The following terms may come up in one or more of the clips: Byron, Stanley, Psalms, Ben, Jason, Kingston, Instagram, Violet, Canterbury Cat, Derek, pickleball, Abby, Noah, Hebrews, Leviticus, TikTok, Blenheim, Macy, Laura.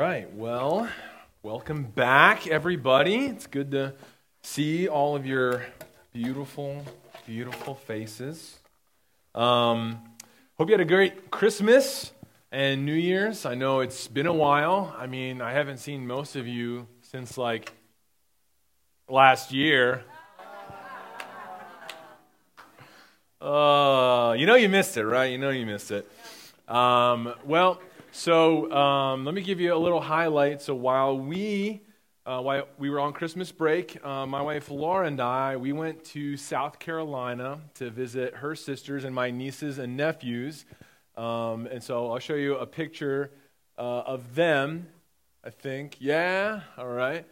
right, well, welcome back, everybody. It's good to see all of your beautiful, beautiful faces. Hope you had a great Christmas and New Year's. I know it's been a while. I mean, I haven't seen most of you since, like, last year. You know you missed it, right? You know you missed it. So let me give you a little highlight. So while we were on Christmas break, my wife Laura and I, we went to South Carolina to visit her sisters and my nieces and nephews. And so I'll show you a picture of them, I think. Yeah? All right.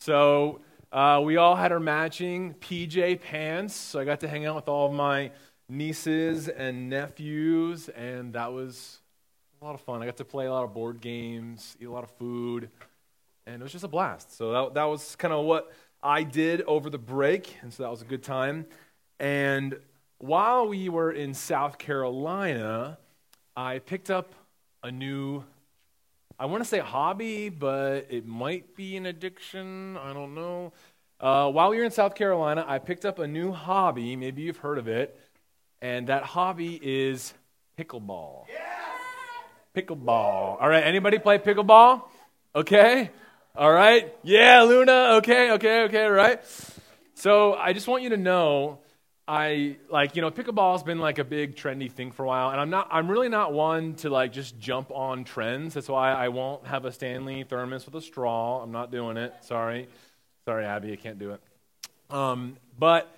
So we all had our matching PJ pants. So I got to hang out with all of my nieces and nephews, and that was a lot of fun. I got to play a lot of board games, eat a lot of food, and it was just a blast. So that was kind of what I did over the break, and so that was a good time. And while we were in South Carolina, I picked up a new, I want to say hobby, but it might be an addiction. I don't know. While we were in South Carolina, I picked up a new hobby. Maybe you've heard of it, and that hobby is pickleball. Yeah! Pickleball. All right, anybody play pickleball? Okay. All right. Yeah, Luna. Okay, right? So I just want you to know, pickleball's been like a big trendy thing for a while, and I'm really not one to like just jump on trends. That's why I won't have a Stanley thermos with a straw. I'm not doing it. Sorry, Abby, I can't do it. But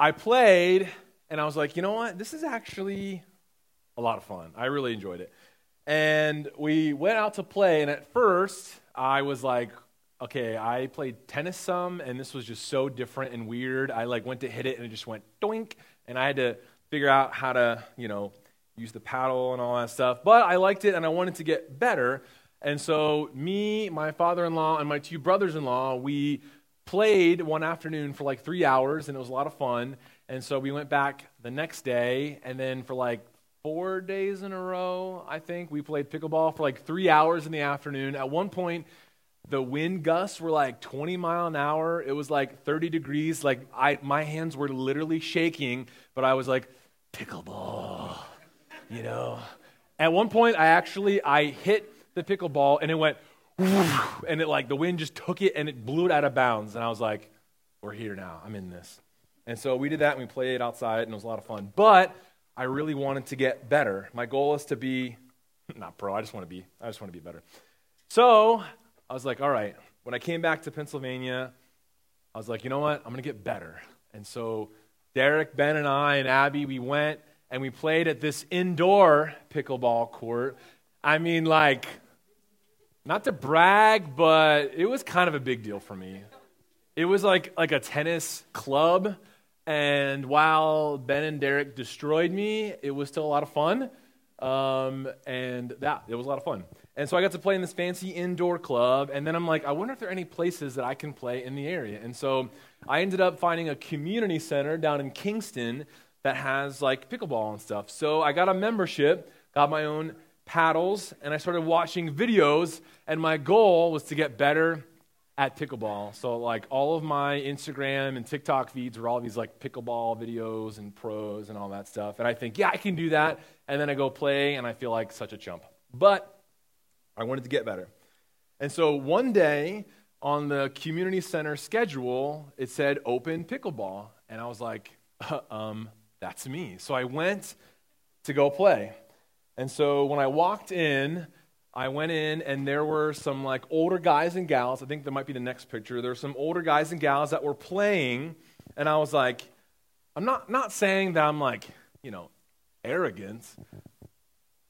I played, and I was like, you know what? This is actually a lot of fun. I really enjoyed it. And we went out to play, and at first, I was like, okay, I played tennis some, and this was just so different and weird. I like went to hit it, and it just went doink, and I had to figure out how to, use the paddle and all that stuff. But I liked it, and I wanted to get better. And so me, my father-in-law, and my two brothers-in-law, we played one afternoon for like 3 hours, and it was a lot of fun. And so we went back the next day, and then for like 4 days in a row, I think, we played pickleball for like 3 hours in the afternoon. At one point, the wind gusts were like 20 mile an hour. It was like 30 degrees. Like my hands were literally shaking, but I was like, pickleball, At one point, I hit the pickleball, and it went, and it like the wind just took it, and it blew it out of bounds. And I was like, we're here now. I'm in this. And so we did that, and we played outside, and it was a lot of fun. But I really wanted to get better. My goal is to be, not pro, I just want to be better. So I was like, all right, when I came back to Pennsylvania, I was like, you know what, I'm going to get better. And so Derek, Ben, and I, and Abby, we went and we played at this indoor pickleball court. I mean, like, not to brag, but it was kind of a big deal for me. It was like a tennis club. And while Ben and Derek destroyed me, it was still a lot of fun. It was a lot of fun. And so I got to play in this fancy indoor club. And then I'm like, I wonder if there are any places that I can play in the area. And so I ended up finding a community center down in Kingston that has like pickleball and stuff. So I got a membership, got my own paddles, and I started watching videos. And my goal was to get better at pickleball. So like all of my Instagram and TikTok feeds were all these like pickleball videos and pros and all that stuff. And I think, yeah, I can do that. And then I go play and I feel like such a chump. But I wanted to get better. And so one day on the community center schedule, it said open pickleball. And I was like, that's me. So I went to go play. And so when I walked in, I went in, and there were some, like, older guys and gals. I think that might be the next picture. There were some older guys and gals that were playing, and I was like, I'm not saying that I'm, like, arrogant,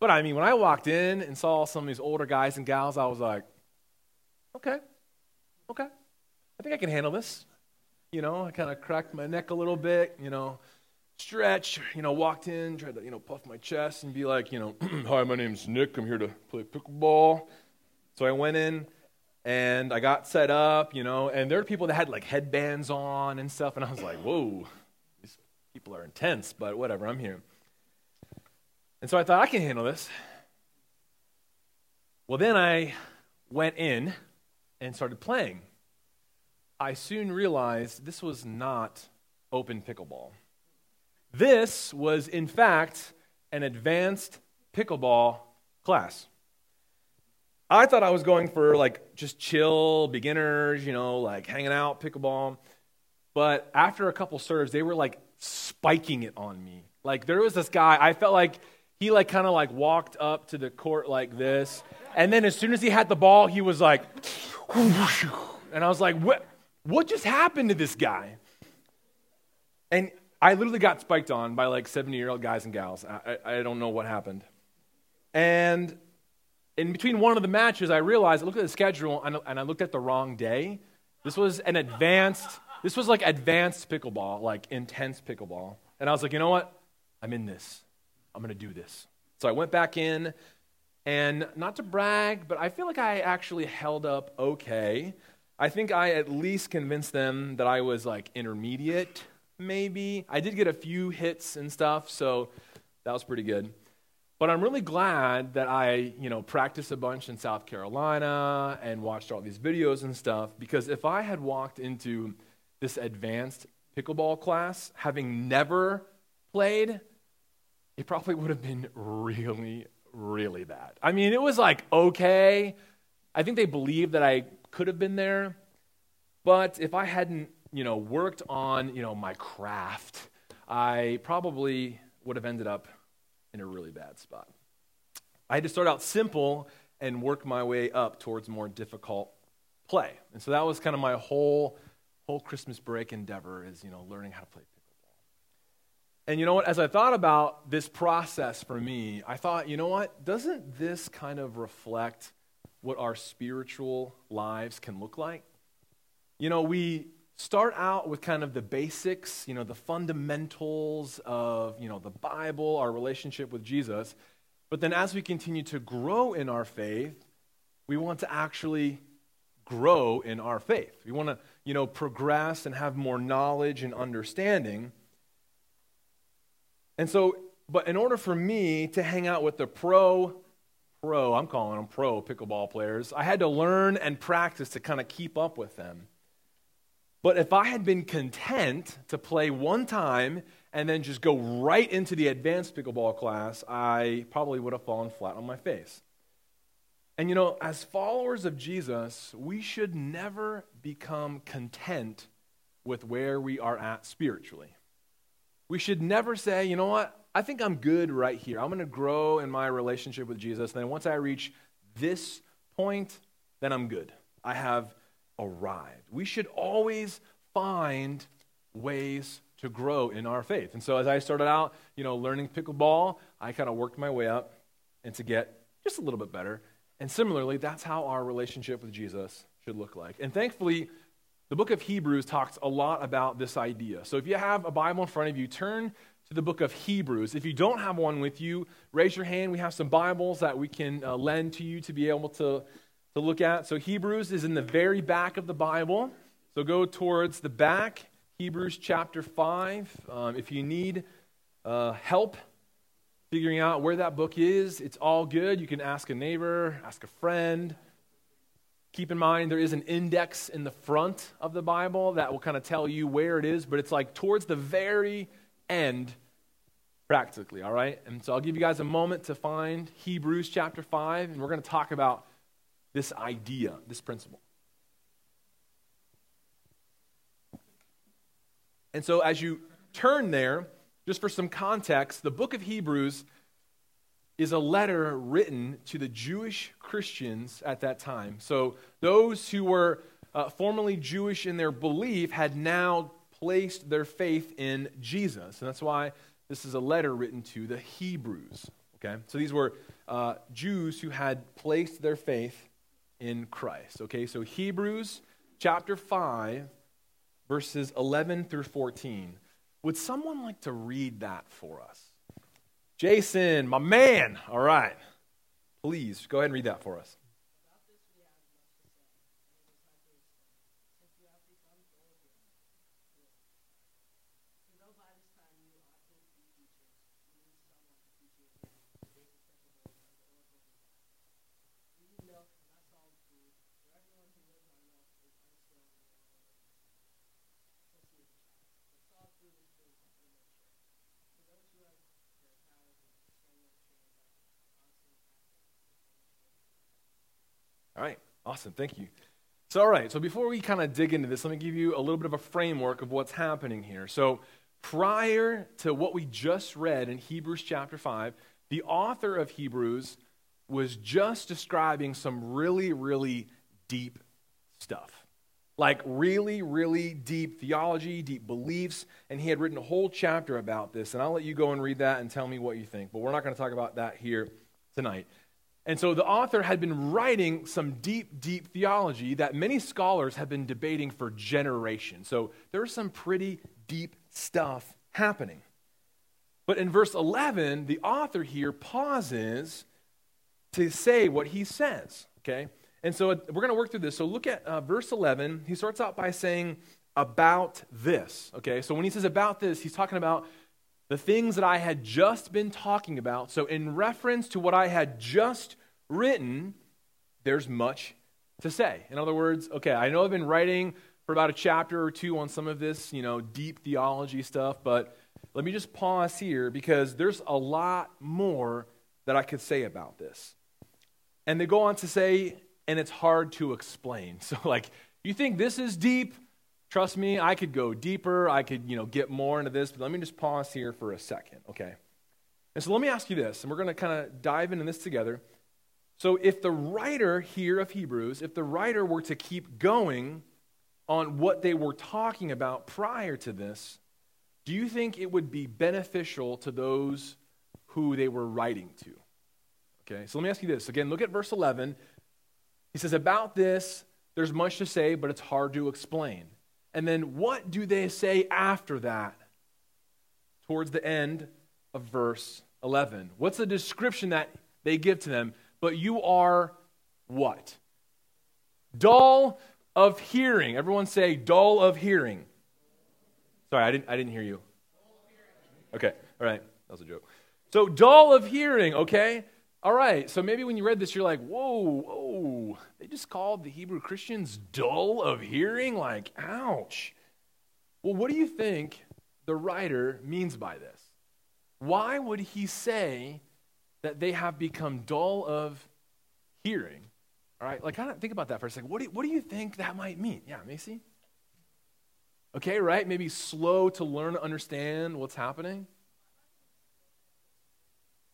but, I mean, when I walked in and saw some of these older guys and gals, I was like, okay, I think I can handle this. I kind of cracked my neck a little bit, stretch, walked in, tried to, puff my chest and be like, hi, my name's Nick. I'm here to play pickleball. So I went in and I got set up, and there were people that had like headbands on and stuff. And I was like, whoa, these people are intense, but whatever, I'm here. And so I thought I can handle this. Well, then I went in and started playing. I soon realized this was not open pickleball. This was, in fact, an advanced pickleball class. I thought I was going for, like, just chill, beginners, you know, like, hanging out, pickleball. But after a couple serves, they were, like, spiking it on me. Like, there was this guy, I felt like he, like, kind of, like, walked up to the court like this. And then as soon as he had the ball, he was like, and I was like, what just happened to this guy? And I literally got spiked on by, like, 70-year-old guys and gals. I don't know what happened. And in between one of the matches, I realized, I looked at the schedule, and I looked at the wrong day. This was like advanced pickleball, like intense pickleball. And I was like, you know what? I'm in this. I'm going to do this. So I went back in, and not to brag, but I feel like I actually held up okay. I think I at least convinced them that I was, like, intermediate, maybe. I did get a few hits and stuff, so that was pretty good. But I'm really glad that I, you know, practiced a bunch in South Carolina and watched all these videos and stuff, because if I had walked into this advanced pickleball class having never played, it probably would have been really, really bad. I mean, it was like, okay. I think they believed that I could have been there, but if I hadn't, you know, worked on, you know, my craft, I probably would have ended up in a really bad spot. I had to start out simple and work my way up towards more difficult play. And so that was kind of my whole Christmas break endeavor, is, you know, learning how to play pickleball. And you know what, as I thought about this process for me, I thought, you know what, doesn't this kind of reflect what our spiritual lives can look like? You know, we start out with kind of the basics, you know, the fundamentals of, you know, the Bible, our relationship with Jesus. But then as we continue to grow in our faith, we want to actually grow in our faith. We want to, you know, progress and have more knowledge and understanding. And so, but in order for me to hang out with the I'm calling them pro pickleball players, I had to learn and practice to kind of keep up with them. But if I had been content to play one time and then just go right into the advanced pickleball class, I probably would have fallen flat on my face. And you know, as followers of Jesus, we should never become content with where we are at spiritually. We should never say, you know what, I think I'm good right here. I'm going to grow in my relationship with Jesus. And then once I reach this point, then I'm good. I have arrived. We should always find ways to grow in our faith. And so as I started out, you know, learning pickleball, I kind of worked my way up and to get just a little bit better. And similarly, that's how our relationship with Jesus should look like. And thankfully, the book of Hebrews talks a lot about this idea. So if you have a Bible in front of you, turn to the book of Hebrews. If you don't have one with you, raise your hand. We have some Bibles that we can lend to you to be able to look at. So Hebrews is in the very back of the Bible. So go towards the back, Hebrews chapter 5. If you need help figuring out where that book is, it's all good. You can ask a neighbor, ask a friend. Keep in mind there is an index in the front of the Bible that will kind of tell you where it is, but it's like towards the very end practically, all right? And so I'll give you guys a moment to find Hebrews chapter 5, and we're going to talk about this idea, this principle. And so as you turn there, just for some context, the book of Hebrews is a letter written to the Jewish Christians at that time. So those who were formerly Jewish in their belief had now placed their faith in Jesus. And that's why this is a letter written to the Hebrews. Okay, so these were Jews who had placed their faith in Christ. Okay, so Hebrews chapter 5, verses 11 through 14. Would someone like to read that for us? Jason, my man. All right. Please, go ahead and read that for us. Awesome, thank you. So, all right, so before we kind of dig into this, let me give you a little bit of a framework of what's happening here. So prior to what we just read in Hebrews chapter 5, the author of Hebrews was just describing some really, really deep stuff. Like really, really deep theology, deep beliefs, and he had written a whole chapter about this, and I'll let you go and read that and tell me what you think, but we're not going to talk about that here tonight. And so the author had been writing some deep, deep theology that many scholars have been debating for generations. So there's some pretty deep stuff happening. But in verse 11, the author here pauses to say what he says, okay? And so we're going to work through this. So look at verse 11. He starts out by saying, about this, okay? So when he says about this, he's talking about the things that I had just been talking about. So in reference to what I had just written, there's much to say. In other words, okay, I know I've been writing for about a chapter or two on some of this, you know, deep theology stuff, but let me just pause here because there's a lot more that I could say about this. And they go on to say, and it's hard to explain. So like, you think this is deep? Trust me, I could go deeper. I could, you know, get more into this, but let me just pause here for a second, okay? And so let me ask you this, and we're going to kind of dive into this together. So if the writer here of Hebrews, if the writer were to keep going on what they were talking about prior to this, do you think it would be beneficial to those who they were writing to? Okay, so let me ask you this. Again, look at verse 11. He says, about this, there's much to say, but it's hard to explain. And then what do they say after that? Towards the end of verse 11. What's the description that they give to them? But you are what? Dull of hearing. Everyone say dull of hearing. Sorry, I didn't hear you. Okay, all right. That was a joke. So dull of hearing, okay? All right, so maybe when you read this, you're like, whoa, they just called the Hebrew Christians dull of hearing? Like, ouch. Well, what do you think the writer means by this? Why would he say that they have become dull of hearing? All right, like, kind of think about that for a second. What do you think that might mean? Yeah, Macy? Okay, right, maybe slow to learn to understand what's happening.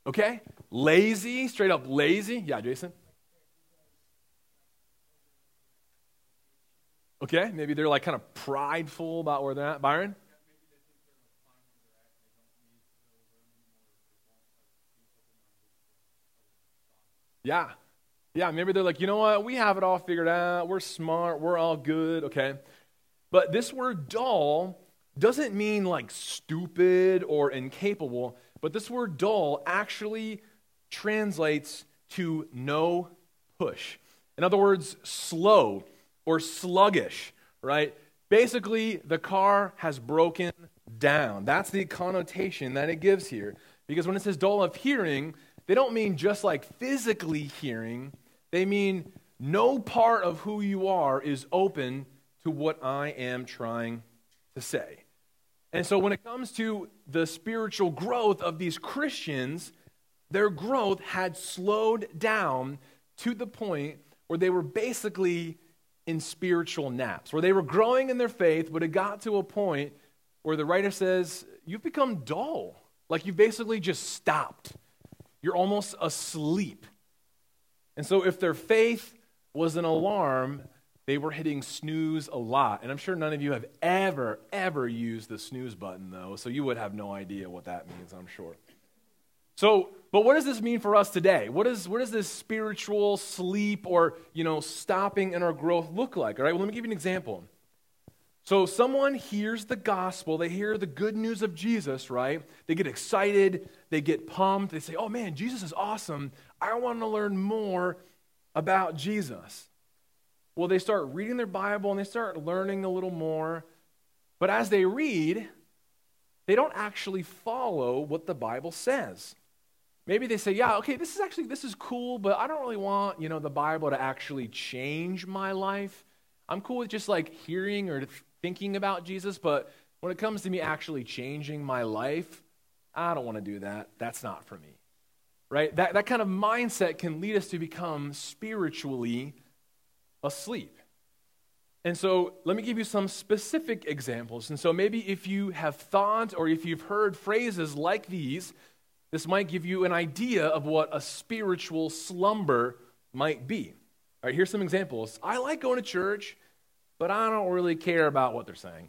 Okay, lazy, straight up lazy. Yeah, Jason? Okay, maybe they're like kind of prideful about where they're at. Byron? Yeah. Yeah, maybe they're like, you know what, we have it all figured out. We're smart. We're all good. Okay. But this word dull doesn't mean like stupid or incapable. But this word dull actually translates to no push. In other words, slow or sluggish, right? Basically, the car has broken down. That's the connotation that it gives here. Because when it says dull of hearing, they don't mean just like physically hearing. They mean no part of who you are is open to what I am trying to say. And so when it comes to the spiritual growth of these Christians, their growth had slowed down to the point where they were basically in spiritual naps, where they were growing in their faith, but it got to a point where the writer says, you've become dull. Like you've basically just stopped. You're almost asleep. And so if their faith was an alarm, they were hitting snooze a lot. And I'm sure none of you have ever used the snooze button, though, so you would have no idea what that means, I'm sure. So, but what does this mean for us today? What does this spiritual sleep or, you know, stopping in our growth look like? All right, well, let me give you an example. So someone hears the gospel, they hear the good news of Jesus, right? They get excited, they get pumped, they say, oh man, Jesus is awesome. I want to learn more about Jesus. Well, they start reading their Bible and they start learning a little more. But as they read, they don't actually follow what the Bible says. Maybe they say, yeah, okay, this is cool, but I don't really want, you know, the Bible to actually change my life. I'm cool with just like hearing or thinking about Jesus, but when it comes to me actually changing my life, I don't want to do that. That's not for me, right? That kind of mindset can lead us to become spiritually asleep. And so let me give you some specific examples. And so maybe if you have thought or if you've heard phrases like these, this might give you an idea of what a spiritual slumber might be. All right, here's some examples. I like going to church, but I don't really care about what they're saying.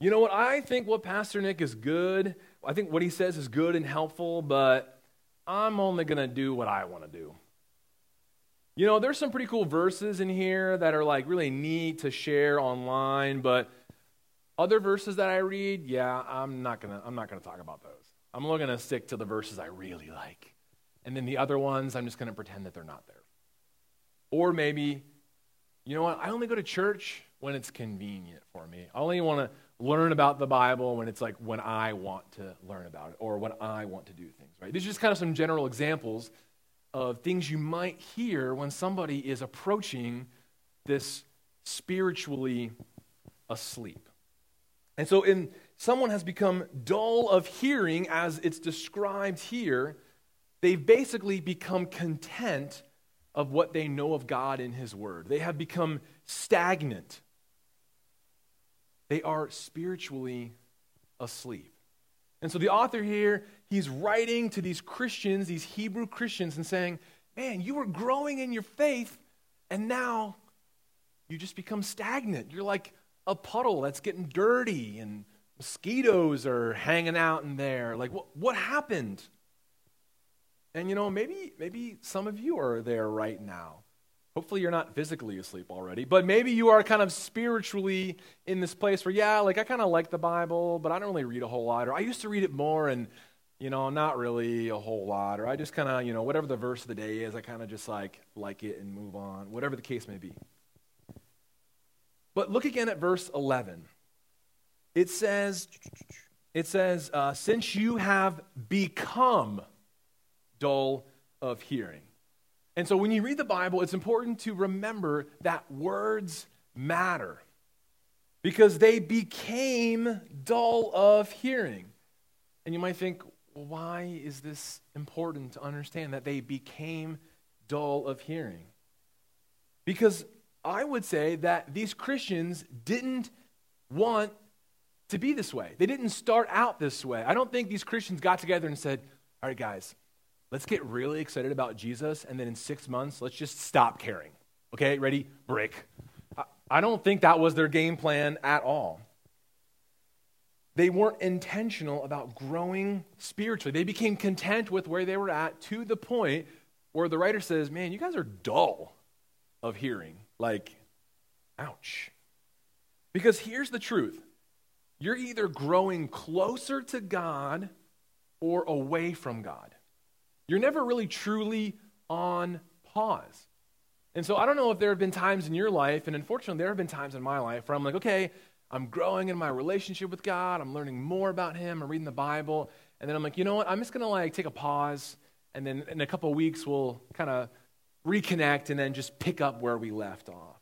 You know what? I think what Pastor Nick is good. I think what he says is good and helpful, but I'm only going to do what I want to do. You know, there's some pretty cool verses in here that are like really neat to share online, but other verses that I read, yeah, I'm not gonna talk about those. I'm only gonna stick to the verses I really like, and then the other ones I'm just gonna pretend that they're not there. Or maybe, you know what? I only go to church when it's convenient for me. I only want to learn about the Bible when it's like when I want to learn about it or when I want to do things. Right? These are just kind of some general examples of things you might hear when somebody is approaching this spiritually asleep. And so someone has become dull of hearing, as it's described here. They've basically become content of what they know of God in His Word. They have become stagnant. They are spiritually asleep. And so the author here, he's writing to these Christians, these Hebrew Christians, and saying, man, you were growing in your faith, and now you just become stagnant. You're like a puddle that's getting dirty, and mosquitoes are hanging out in there. Like, what happened? And, you know, maybe some of you are there right now. Hopefully you're not physically asleep already, but maybe you are kind of spiritually in this place where, yeah, like I kind of like the Bible, but I don't really read a whole lot, or I used to read it more and, you know, not really a whole lot, or I just kind of, you know, whatever the verse of the day is, I kind of just like it and move on, whatever the case may be. But look again at verse 11. It says, since you have become dull of hearing. And so when you read the Bible, it's important to remember that words matter because they became dull of hearing. And you might think, why is this important to understand that they became dull of hearing? Because I would say that these Christians didn't want to be this way. They didn't start out this way. I don't think these Christians got together and said, all right, guys, let's get really excited about Jesus, and then in 6 months, let's just stop caring. Okay, ready? Break. I don't think that was their game plan at all. They weren't intentional about growing spiritually. They became content with where they were at to the point where the writer says, man, you guys are dull of hearing. Like, ouch. Because here's the truth. You're either growing closer to God or away from God. You're never really truly on pause. And so I don't know if there have been times in your life, and unfortunately there have been times in my life where I'm like, okay, I'm growing in my relationship with God, I'm learning more about Him, I'm reading the Bible, and then I'm like, you know what, I'm just going to take a pause, and then in a couple of weeks we'll kind of reconnect and then just pick up where we left off.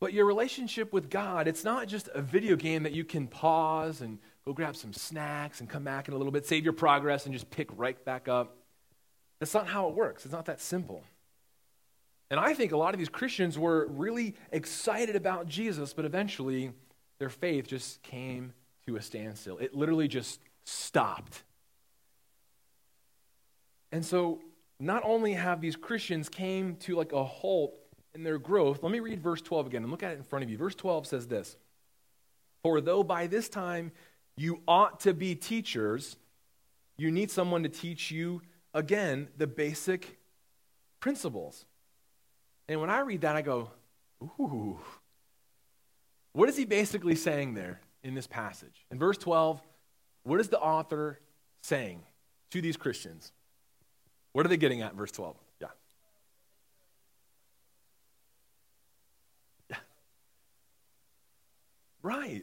But your relationship with God, it's not just a video game that you can pause and go grab some snacks and come back in a little bit, save your progress, and just pick right back up. That's not how it works. It's not that simple. And I think a lot of these Christians were really excited about Jesus, but eventually their faith just came to a standstill. It literally just stopped. And so not only have these Christians came to a halt in their growth, let me read verse 12 again and look at it in front of you. Verse 12 says this, "For though by this time you ought to be teachers, you need someone to teach you, again, the basic principles." And when I read that, I go, ooh. What is he basically saying there in this passage? In verse 12, what is the author saying to these Christians? What are they getting at in verse 12? Yeah. Right,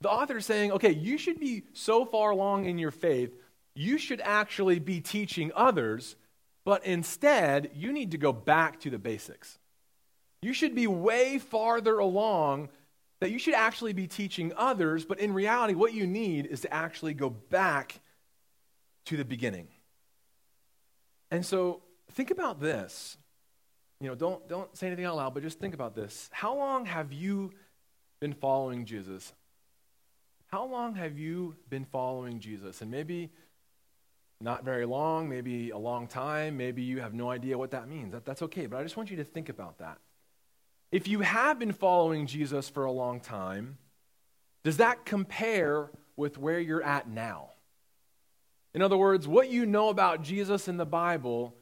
the author is saying, okay, you should be so far along in your faith, you should actually be teaching others, but instead, you need to go back to the basics. You should be way farther along that you should actually be teaching others, but in reality, what you need is to actually go back to the beginning. And so, think about this. you know, don't say anything out loud, but just think about this. How long have you been following Jesus? How long have you been following Jesus? And maybe not very long, maybe a long time, maybe you have no idea what that means. That's okay, but I just want you to think about that. If you have been following Jesus for a long time, does that compare with where you're at now? In other words, what you know about Jesus in the Bible,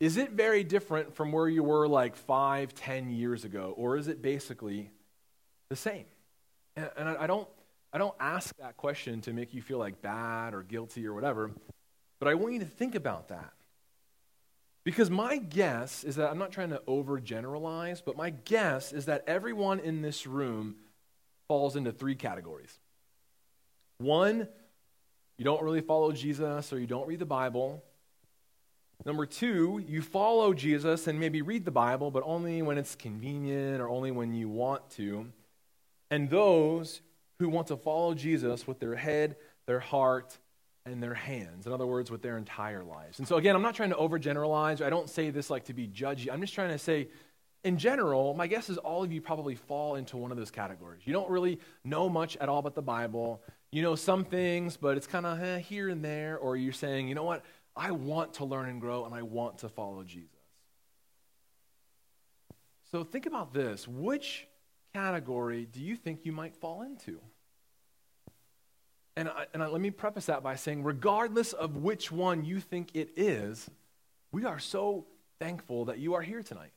is it very different from where you were like 5, 10 years ago? Or is it basically the same? And I don't ask that question to make you feel like bad or guilty or whatever, but I want you to think about that. Because my guess is that, I'm not trying to overgeneralize, but my guess is that everyone in this room falls into three categories. One, you don't really follow Jesus or you don't read the Bible. Number two, you follow Jesus and maybe read the Bible, but only when it's convenient or only when you want to. And those who want to follow Jesus with their head, their heart, and their hands. In other words, with their entire lives. And so again, I'm not trying to overgeneralize. I don't say this like to be judgy. I'm just trying to say, in general, my guess is all of you probably fall into one of those categories. You don't really know much at all about the Bible. You know some things, but it's kind of here and there. Or you're saying, you know what? I want to learn and grow, and I want to follow Jesus. So think about this. Which category do you think you might fall into? And let me preface that by saying, regardless of which one you think it is, we are so thankful that you are here tonight.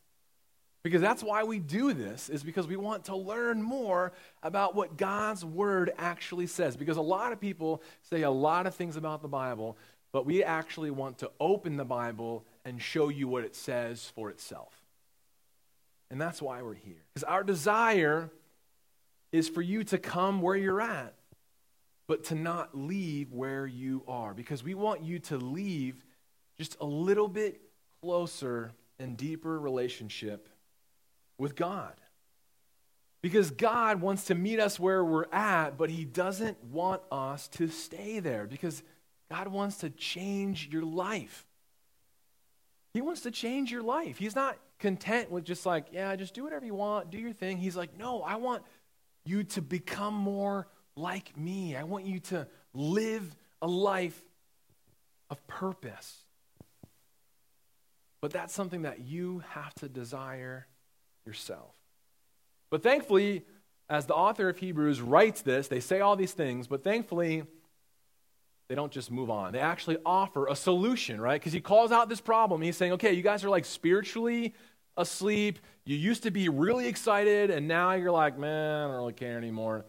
Because that's why we do this, is because we want to learn more about what God's word actually says. Because a lot of people say a lot of things about the Bible, but we actually want to open the Bible and show you what it says for itself. And that's why we're here. Because our desire is for you to come where you're at, but to not leave where you are, because we want you to leave just a little bit closer and deeper relationship with God. Because God wants to meet us where we're at, but he doesn't want us to stay there, because God wants to change your life. He wants to change your life. He's not content with just like, yeah, just do whatever you want, do your thing. He's like, no, I want you to become more like me. I want you to live a life of purpose. But that's something that you have to desire yourself. But thankfully, as the author of Hebrews writes this, they say all these things, but thankfully, they don't just move on. They actually offer a solution, right? Because he calls out this problem. He's saying, okay, you guys are like spiritually asleep. You used to be really excited, and now you're like, man, I don't really care anymore.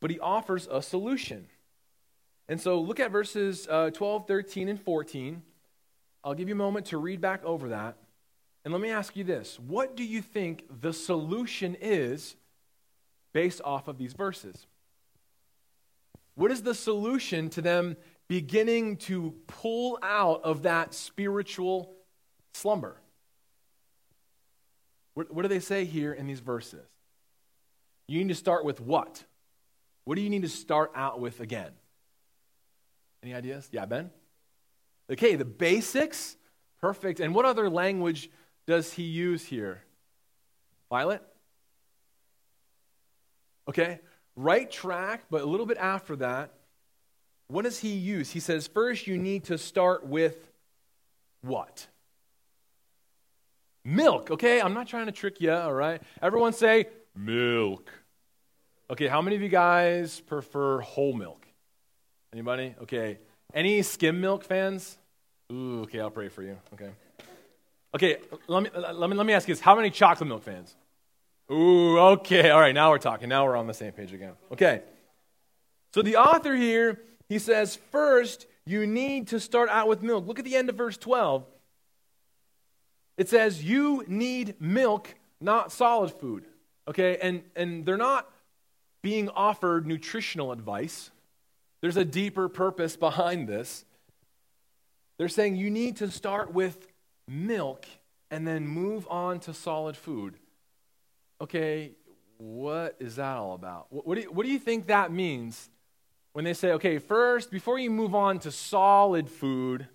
But he offers a solution. And so look at verses 12, 13, and 14. I'll give you a moment to read back over that. And let me ask you this. What do you think the solution is based off of these verses? What is the solution to them beginning to pull out of that spiritual slumber? What do they say here in these verses? You need to start with what? What do you need to start out with again? Any ideas? Yeah, Ben? Okay, the basics. Perfect. And what other language does he use here? Violet? Okay, right track, but a little bit after that, what does he use? He says, first you need to start with what? Milk, okay? I'm not trying to trick you, all right? Everyone say, milk. Okay, how many of you guys prefer whole milk? Anybody? Okay. Any skim milk fans? Ooh, okay, I'll pray for you. Okay. Okay, let me ask you this. How many chocolate milk fans? Ooh, okay. All right, now we're talking. Now we're on the same page again. Okay. So the author here, he says, first, you need to start out with milk. Look at the end of verse 12. It says, you need milk, not solid food. Okay, and they're not being offered nutritional advice. There's a deeper purpose behind this. They're saying you need to start with milk and then move on to solid food. Okay, what is that all about? What do you think that means when they say, okay, first, before you move on to solid food,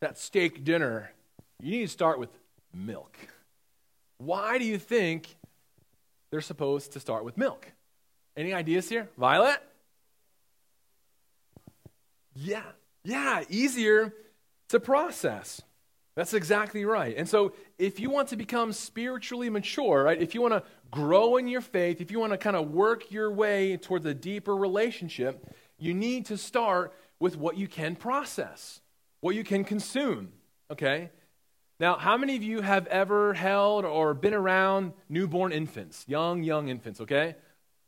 that steak dinner, you need to start with milk. Why do you think they're supposed to start with milk? Any ideas here? Violet? Yeah, easier to process. That's exactly right. And so if you want to become spiritually mature, right, if you want to grow in your faith, if you want to kind of work your way towards a deeper relationship, you need to start with what you can process, what you can consume, okay? Now, how many of you have ever held or been around newborn infants, young infants, okay?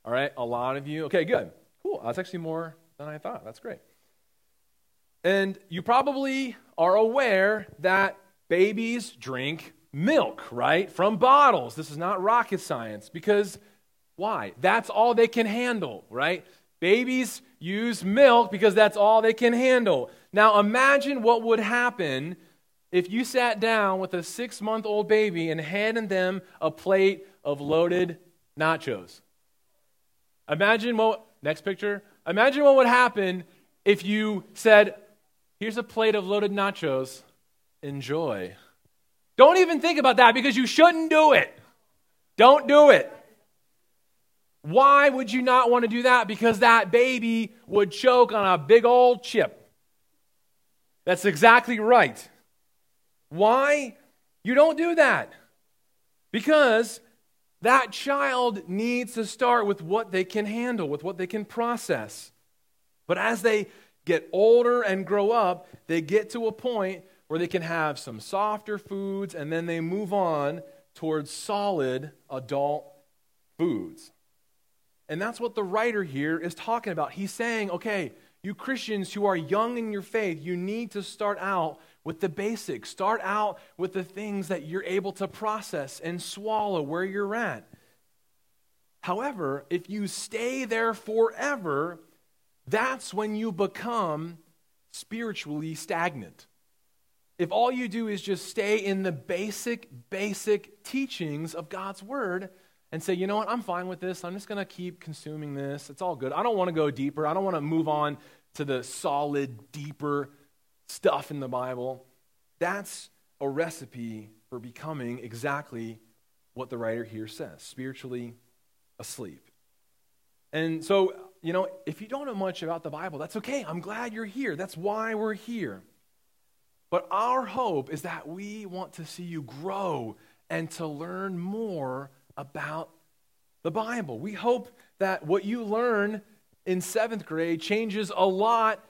All right, a lot of you. Okay, good. Cool, that's actually more than I thought. That's great. And you probably are aware that babies drink milk, right? From bottles. This is not rocket science because why? That's all they can handle, right? Babies use milk because that's all they can handle. Now imagine what would happen if you sat down with a 6-month-old baby and handed them a plate of loaded nachos. Imagine what would happen if you said, here's a plate of loaded nachos. Enjoy. Don't even think about that because you shouldn't do it. Don't do it. Why would you not want to do that? Because that baby would choke on a big old chip. That's exactly right. Why? You don't do that. Because that child needs to start with what they can handle, with what they can process. But as they get older and grow up, they get to a point where they can have some softer foods, and then they move on towards solid adult foods. And that's what the writer here is talking about. He's saying, okay, you Christians who are young in your faith, you need to start out with the basics. Start out with the things that you're able to process and swallow where you're at. However, if you stay there forever, that's when you become spiritually stagnant. If all you do is just stay in the basic teachings of God's word and say, you know what, I'm fine with this. I'm just going to keep consuming this. It's all good. I don't want to go deeper. I don't want to move on to the solid, deeper stuff in the Bible. That's a recipe for becoming exactly what the writer here says, spiritually asleep. And so, you know, if you don't know much about the Bible, that's okay. I'm glad you're here. That's why we're here. But our hope is that we want to see you grow and to learn more about the Bible. We hope that what you learn in 7th grade changes a lot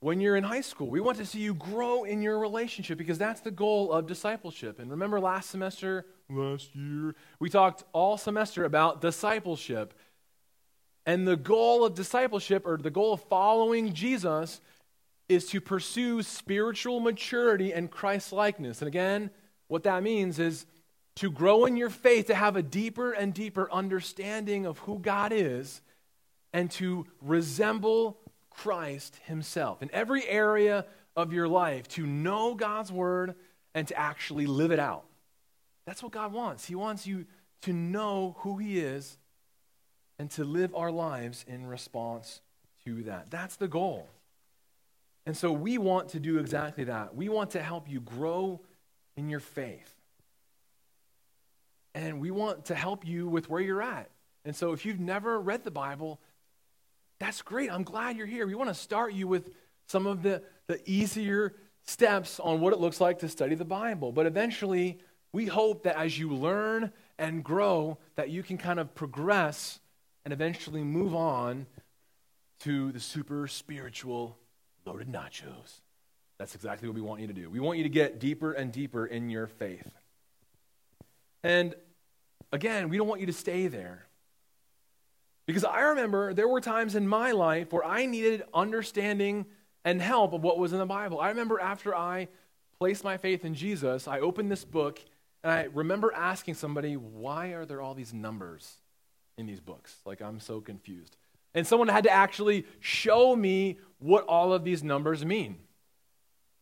when you're in high school. We want to see you grow in your relationship because that's the goal of discipleship. And remember last year, we talked all semester about discipleship. And the goal of discipleship, or the goal of following Jesus, is to pursue spiritual maturity and Christ-likeness. And again, what that means is to grow in your faith, to have a deeper and deeper understanding of who God is, and to resemble Christ himself in every area of your life, to know God's word and to actually live it out. That's what God wants. He wants you to know who he is and to live our lives in response to that. That's the goal. And so we want to do exactly that. We want to help you grow in your faith. And we want to help you with where you're at. And so if you've never read the Bible, that's great. I'm glad you're here. We want to start you with some of the easier steps on what it looks like to study the Bible. But eventually, we hope that as you learn and grow, that you can kind of progress and eventually move on to the super spiritual loaded nachos. That's exactly what we want you to do. We want you to get deeper and deeper in your faith. And again, we don't want you to stay there. Because I remember there were times in my life where I needed understanding and help of what was in the Bible. I remember after I placed my faith in Jesus, I opened this book, and I remember asking somebody, why are there all these numbers in these books? Like, I'm so confused. And someone had to actually show me what all of these numbers mean.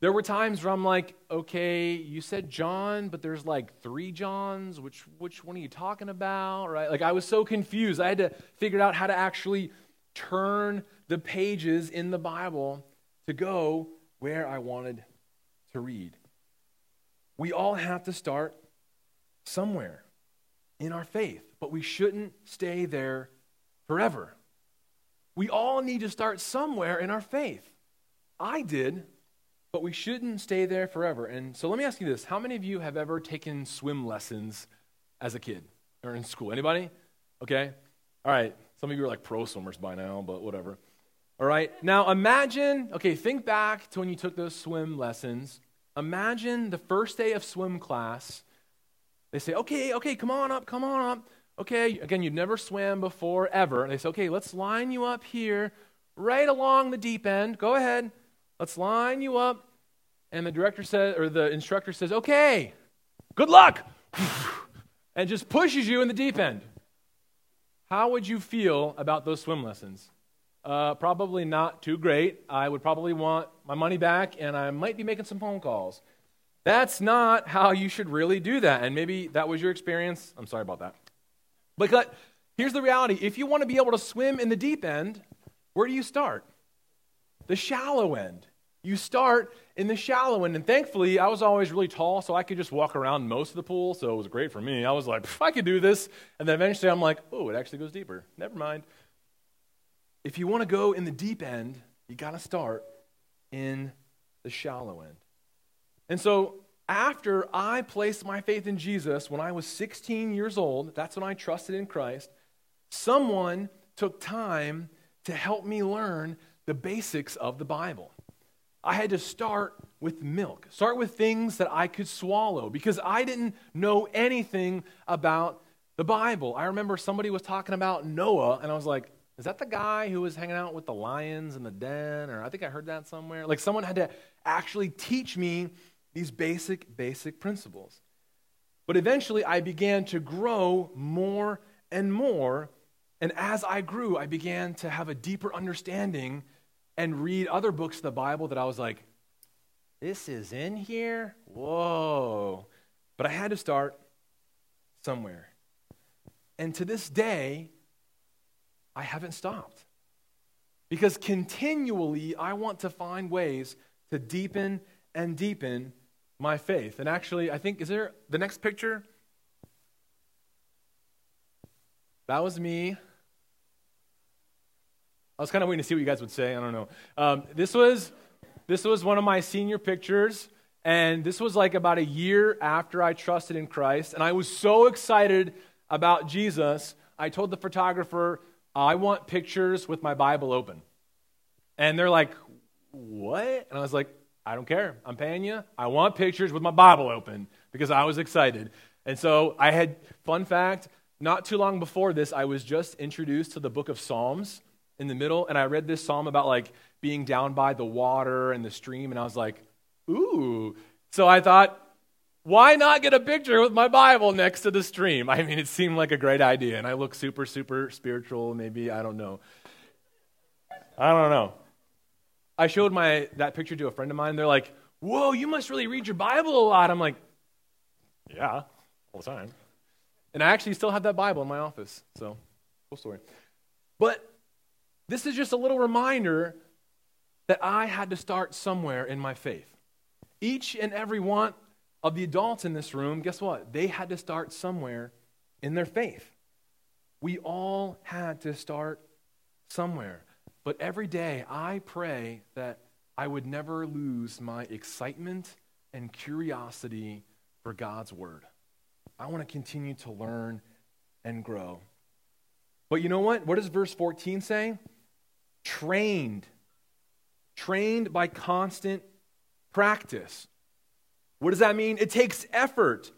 There were times where I'm like, okay, you said John, but there's like 3 Johns. Which one are you talking about, right? Like, I was so confused. I had to figure out how to actually turn the pages in the Bible to go where I wanted to read. We all have to start somewhere. in our faith, but we shouldn't stay there forever. We all need to start somewhere in our faith. I did, but we shouldn't stay there forever. And so let me ask you this. How many of you have ever taken swim lessons as a kid or in school? Anybody? Okay. All right. Some of you are like pro swimmers by now, but whatever. All right. Now imagine, okay, think back to when you took those swim lessons. Imagine the first day of swim class. They say, okay, come on up. Okay, again, you've never swam before, ever. And they say, okay, let's line you up here, right along the deep end. Go ahead. Let's line you up. And the instructor says, okay, good luck. And just pushes you in the deep end. How would you feel about those swim lessons? Probably not too great. I would probably want my money back, and I might be making some phone calls. That's not how you should really do that. And maybe that was your experience. I'm sorry about that. But here's the reality. If you want to be able to swim in the deep end, where do you start? The shallow end. You start in the shallow end. And thankfully, I was always really tall, so I could just walk around most of the pool. So it was great for me. I was like, I could do this. And then eventually I'm like, oh, it actually goes deeper. Never mind. If you want to go in the deep end, you got to start in the shallow end. And so after I placed my faith in Jesus when I was 16 years old, that's when I trusted in Christ, someone took time to help me learn the basics of the Bible. I had to start with milk, start with things that I could swallow because I didn't know anything about the Bible. I remember somebody was talking about Noah, and I was like, is that the guy who was hanging out with the lions in the den? Or I think I heard that somewhere. Like someone had to actually teach me these basic principles. But eventually I began to grow more and more. And as I grew, I began to have a deeper understanding and read other books of the Bible that I was like, this is in here? Whoa. But I had to start somewhere. And to this day, I haven't stopped. Because continually, I want to find ways to deepen and deepen my faith. And actually, I think, is there the next picture? That was me. I was kind of waiting to see what you guys would say. I don't know. This was one of my senior pictures. And this was like about a year after I trusted in Christ. And I was so excited about Jesus. I told the photographer, I want pictures with my Bible open. And they're like, what? And I was like, I don't care. I'm paying you. I want pictures with my Bible open because I was excited. And so I had, fun fact, not too long before this, I was just introduced to the book of Psalms in the middle. And I read this psalm about like being down by the water and the stream. And I was like, ooh. So I thought, why not get a picture with my Bible next to the stream? I mean, it seemed like a great idea. And I look super, super spiritual. Maybe, I don't know. I showed that picture to a friend of mine. They're like, whoa, you must really read your Bible a lot. I'm like, yeah, all the time. And I actually still have that Bible in my office. So, cool story. But this is just a little reminder that I had to start somewhere in my faith. Each and every one of the adults in this room, guess what? They had to start somewhere in their faith. We all had to start somewhere. But every day I pray that I would never lose my excitement and curiosity for God's word. I want to continue to learn and grow. But you know what? What does verse 14 say? Trained by constant practice. What does that mean? It takes effort.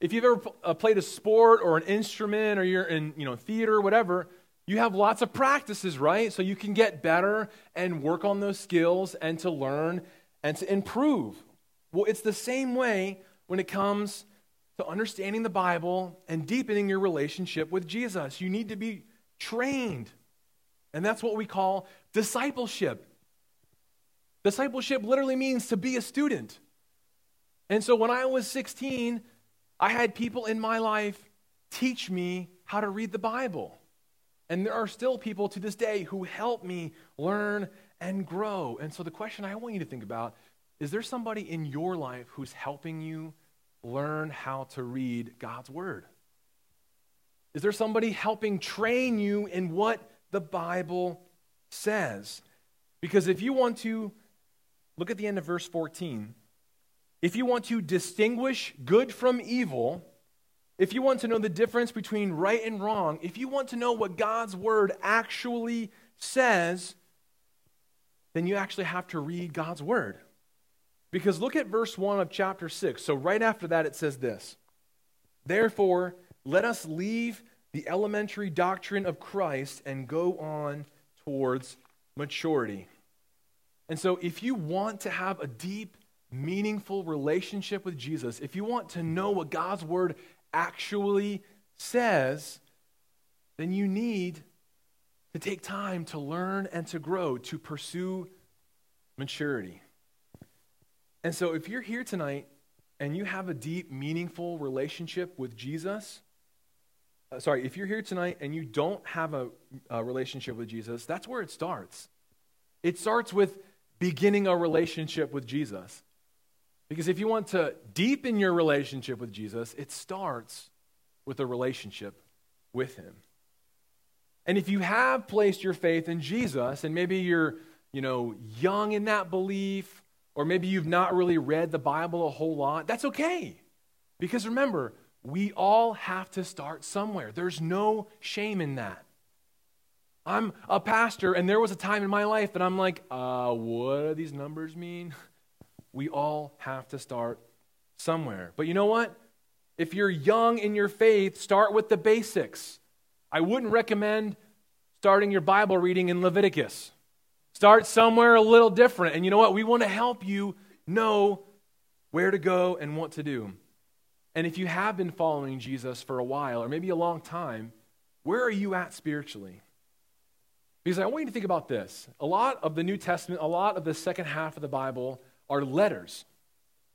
If you've ever played a sport or an instrument or you're in, theater, whatever, you have lots of practices, right? So you can get better and work on those skills and to learn and to improve. Well, it's the same way when it comes to understanding the Bible and deepening your relationship with Jesus. You need to be trained. And that's what we call discipleship. Discipleship literally means to be a student. And so when I was 16, I had people in my life teach me how to read the Bible. And there are still people to this day who help me learn and grow. And so the question I want you to think about, is there somebody in your life who's helping you learn how to read God's word? Is there somebody helping train you in what the Bible says? Because if you want to, look at the end of verse 14. If you want to distinguish good from evil, if you want to know the difference between right and wrong, if you want to know what God's word actually says, then you actually have to read God's word. Because look at verse 1 of chapter 6. So right after that it says this: "Therefore, let us leave the elementary doctrine of Christ and go on towards maturity." And so if you want to have a deep, meaningful relationship with Jesus, if you want to know what God's word actually says, then you need to take time to learn and to grow, to pursue maturity. And so if you're here tonight and you have a deep, meaningful relationship with Jesus, if you're here tonight and you don't have a relationship with Jesus, that's where it starts. It starts with beginning a relationship with Jesus. Because if you want to deepen your relationship with Jesus, it starts with a relationship with him. And if you have placed your faith in Jesus, and maybe you're, young in that belief, or maybe you've not really read the Bible a whole lot, that's okay. Because remember, we all have to start somewhere. There's no shame in that. I'm a pastor, and there was a time in my life that I'm like, what do these numbers mean? We all have to start somewhere. But you know what? If you're young in your faith, start with the basics. I wouldn't recommend starting your Bible reading in Leviticus. Start somewhere a little different. And you know what? We want to help you know where to go and what to do. And if you have been following Jesus for a while, or maybe a long time, where are you at spiritually? Because I want you to think about this. A lot of the New Testament, a lot of the second half of the Bible are letters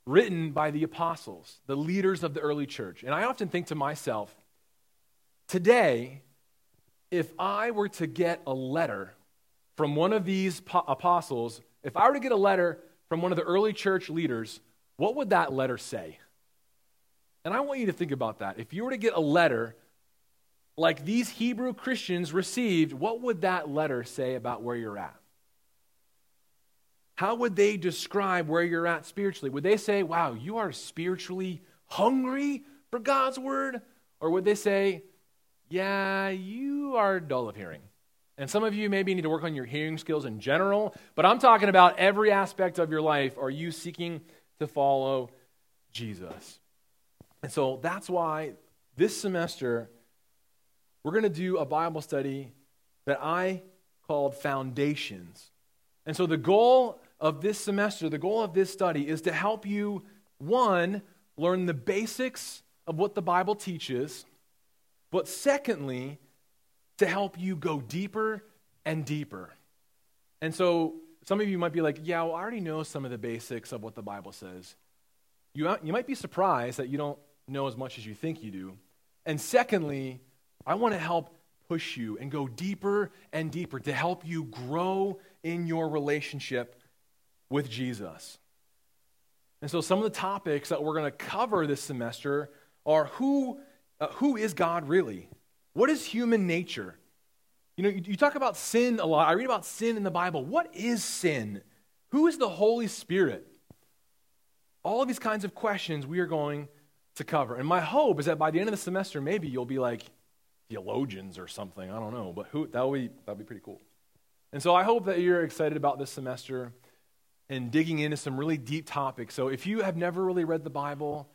written by the apostles, the leaders of the early church. And I often think to myself, today, if I were to get a letter from one of these apostles, if I were to get a letter from one of the early church leaders, what would that letter say? And I want you to think about that. If you were to get a letter like these Hebrew Christians received, what would that letter say about where you're at? How would they describe where you're at spiritually? Would they say, wow, you are spiritually hungry for God's word? Or would they say, yeah, you are dull of hearing? And some of you maybe need to work on your hearing skills in general, but I'm talking about every aspect of your life. Are you seeking to follow Jesus? And so that's why this semester we're going to do a Bible study that I called Foundations. And so the goal of this semester, the goal of this study is to help you, one, learn the basics of what the Bible teaches, but secondly, to help you go deeper and deeper. And so some of you might be like, yeah, well, I already know some of the basics of what the Bible says. You might be surprised that you don't know as much as you think you do. And secondly, I want to help push you and go deeper and deeper to help you grow in your relationship with Jesus. And so some of the topics that we're going to cover this semester are who is God really? What is human nature? You talk about sin a lot. I read about sin in the Bible. What is sin? Who is the Holy Spirit? All of these kinds of questions we are going to cover. And my hope is that by the end of the semester, maybe you'll be like theologians or something. I don't know, but that'll be pretty cool. And so I hope that you're excited about this semester and digging into some really deep topics. So if you have never really read the Bible,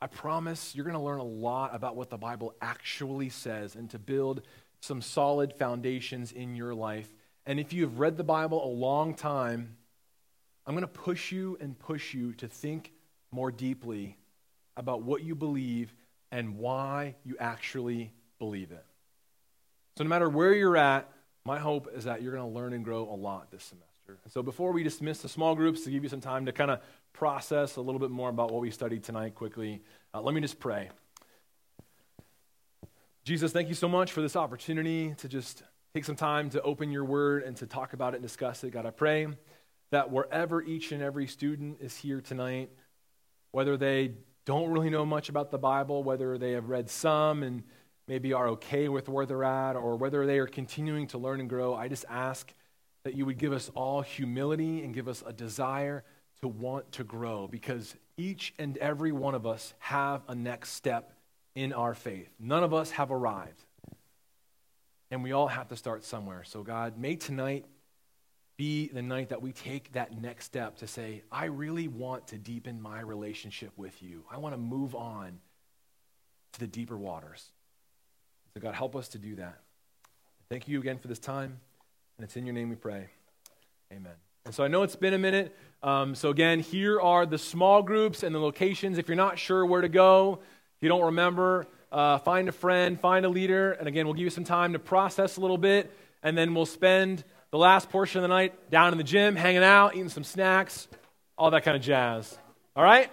I promise you're going to learn a lot about what the Bible actually says and to build some solid foundations in your life. And if you've read the Bible a long time, I'm going to push you to think more deeply about what you believe and why you actually believe it. So no matter where you're at, my hope is that you're going to learn and grow a lot this semester. And so before we dismiss the small groups to give you some time to kind of process a little bit more about what we studied tonight quickly, let me just pray. Jesus, thank you so much for this opportunity to just take some time to open your word and to talk about it and discuss it. God, I pray that wherever each and every student is here tonight, whether they don't really know much about the Bible, whether they have read some and maybe are okay with where they're at or whether they are continuing to learn and grow, I just ask that you would give us all humility and give us a desire to want to grow, because each and every one of us have a next step in our faith. None of us have arrived, and we all have to start somewhere. So God, may tonight be the night that we take that next step to say, I really want to deepen my relationship with you. I want to move on to the deeper waters. So God, help us to do that. Thank you again for this time, and it's in your name we pray. Amen. And so I know it's been a minute. So again, here are the small groups and the locations. If you're not sure where to go, if you don't remember, find a friend, find a leader. And again, we'll give you some time to process a little bit, and then we'll spend the last portion of the night down in the gym, hanging out, eating some snacks, all that kind of jazz. All right?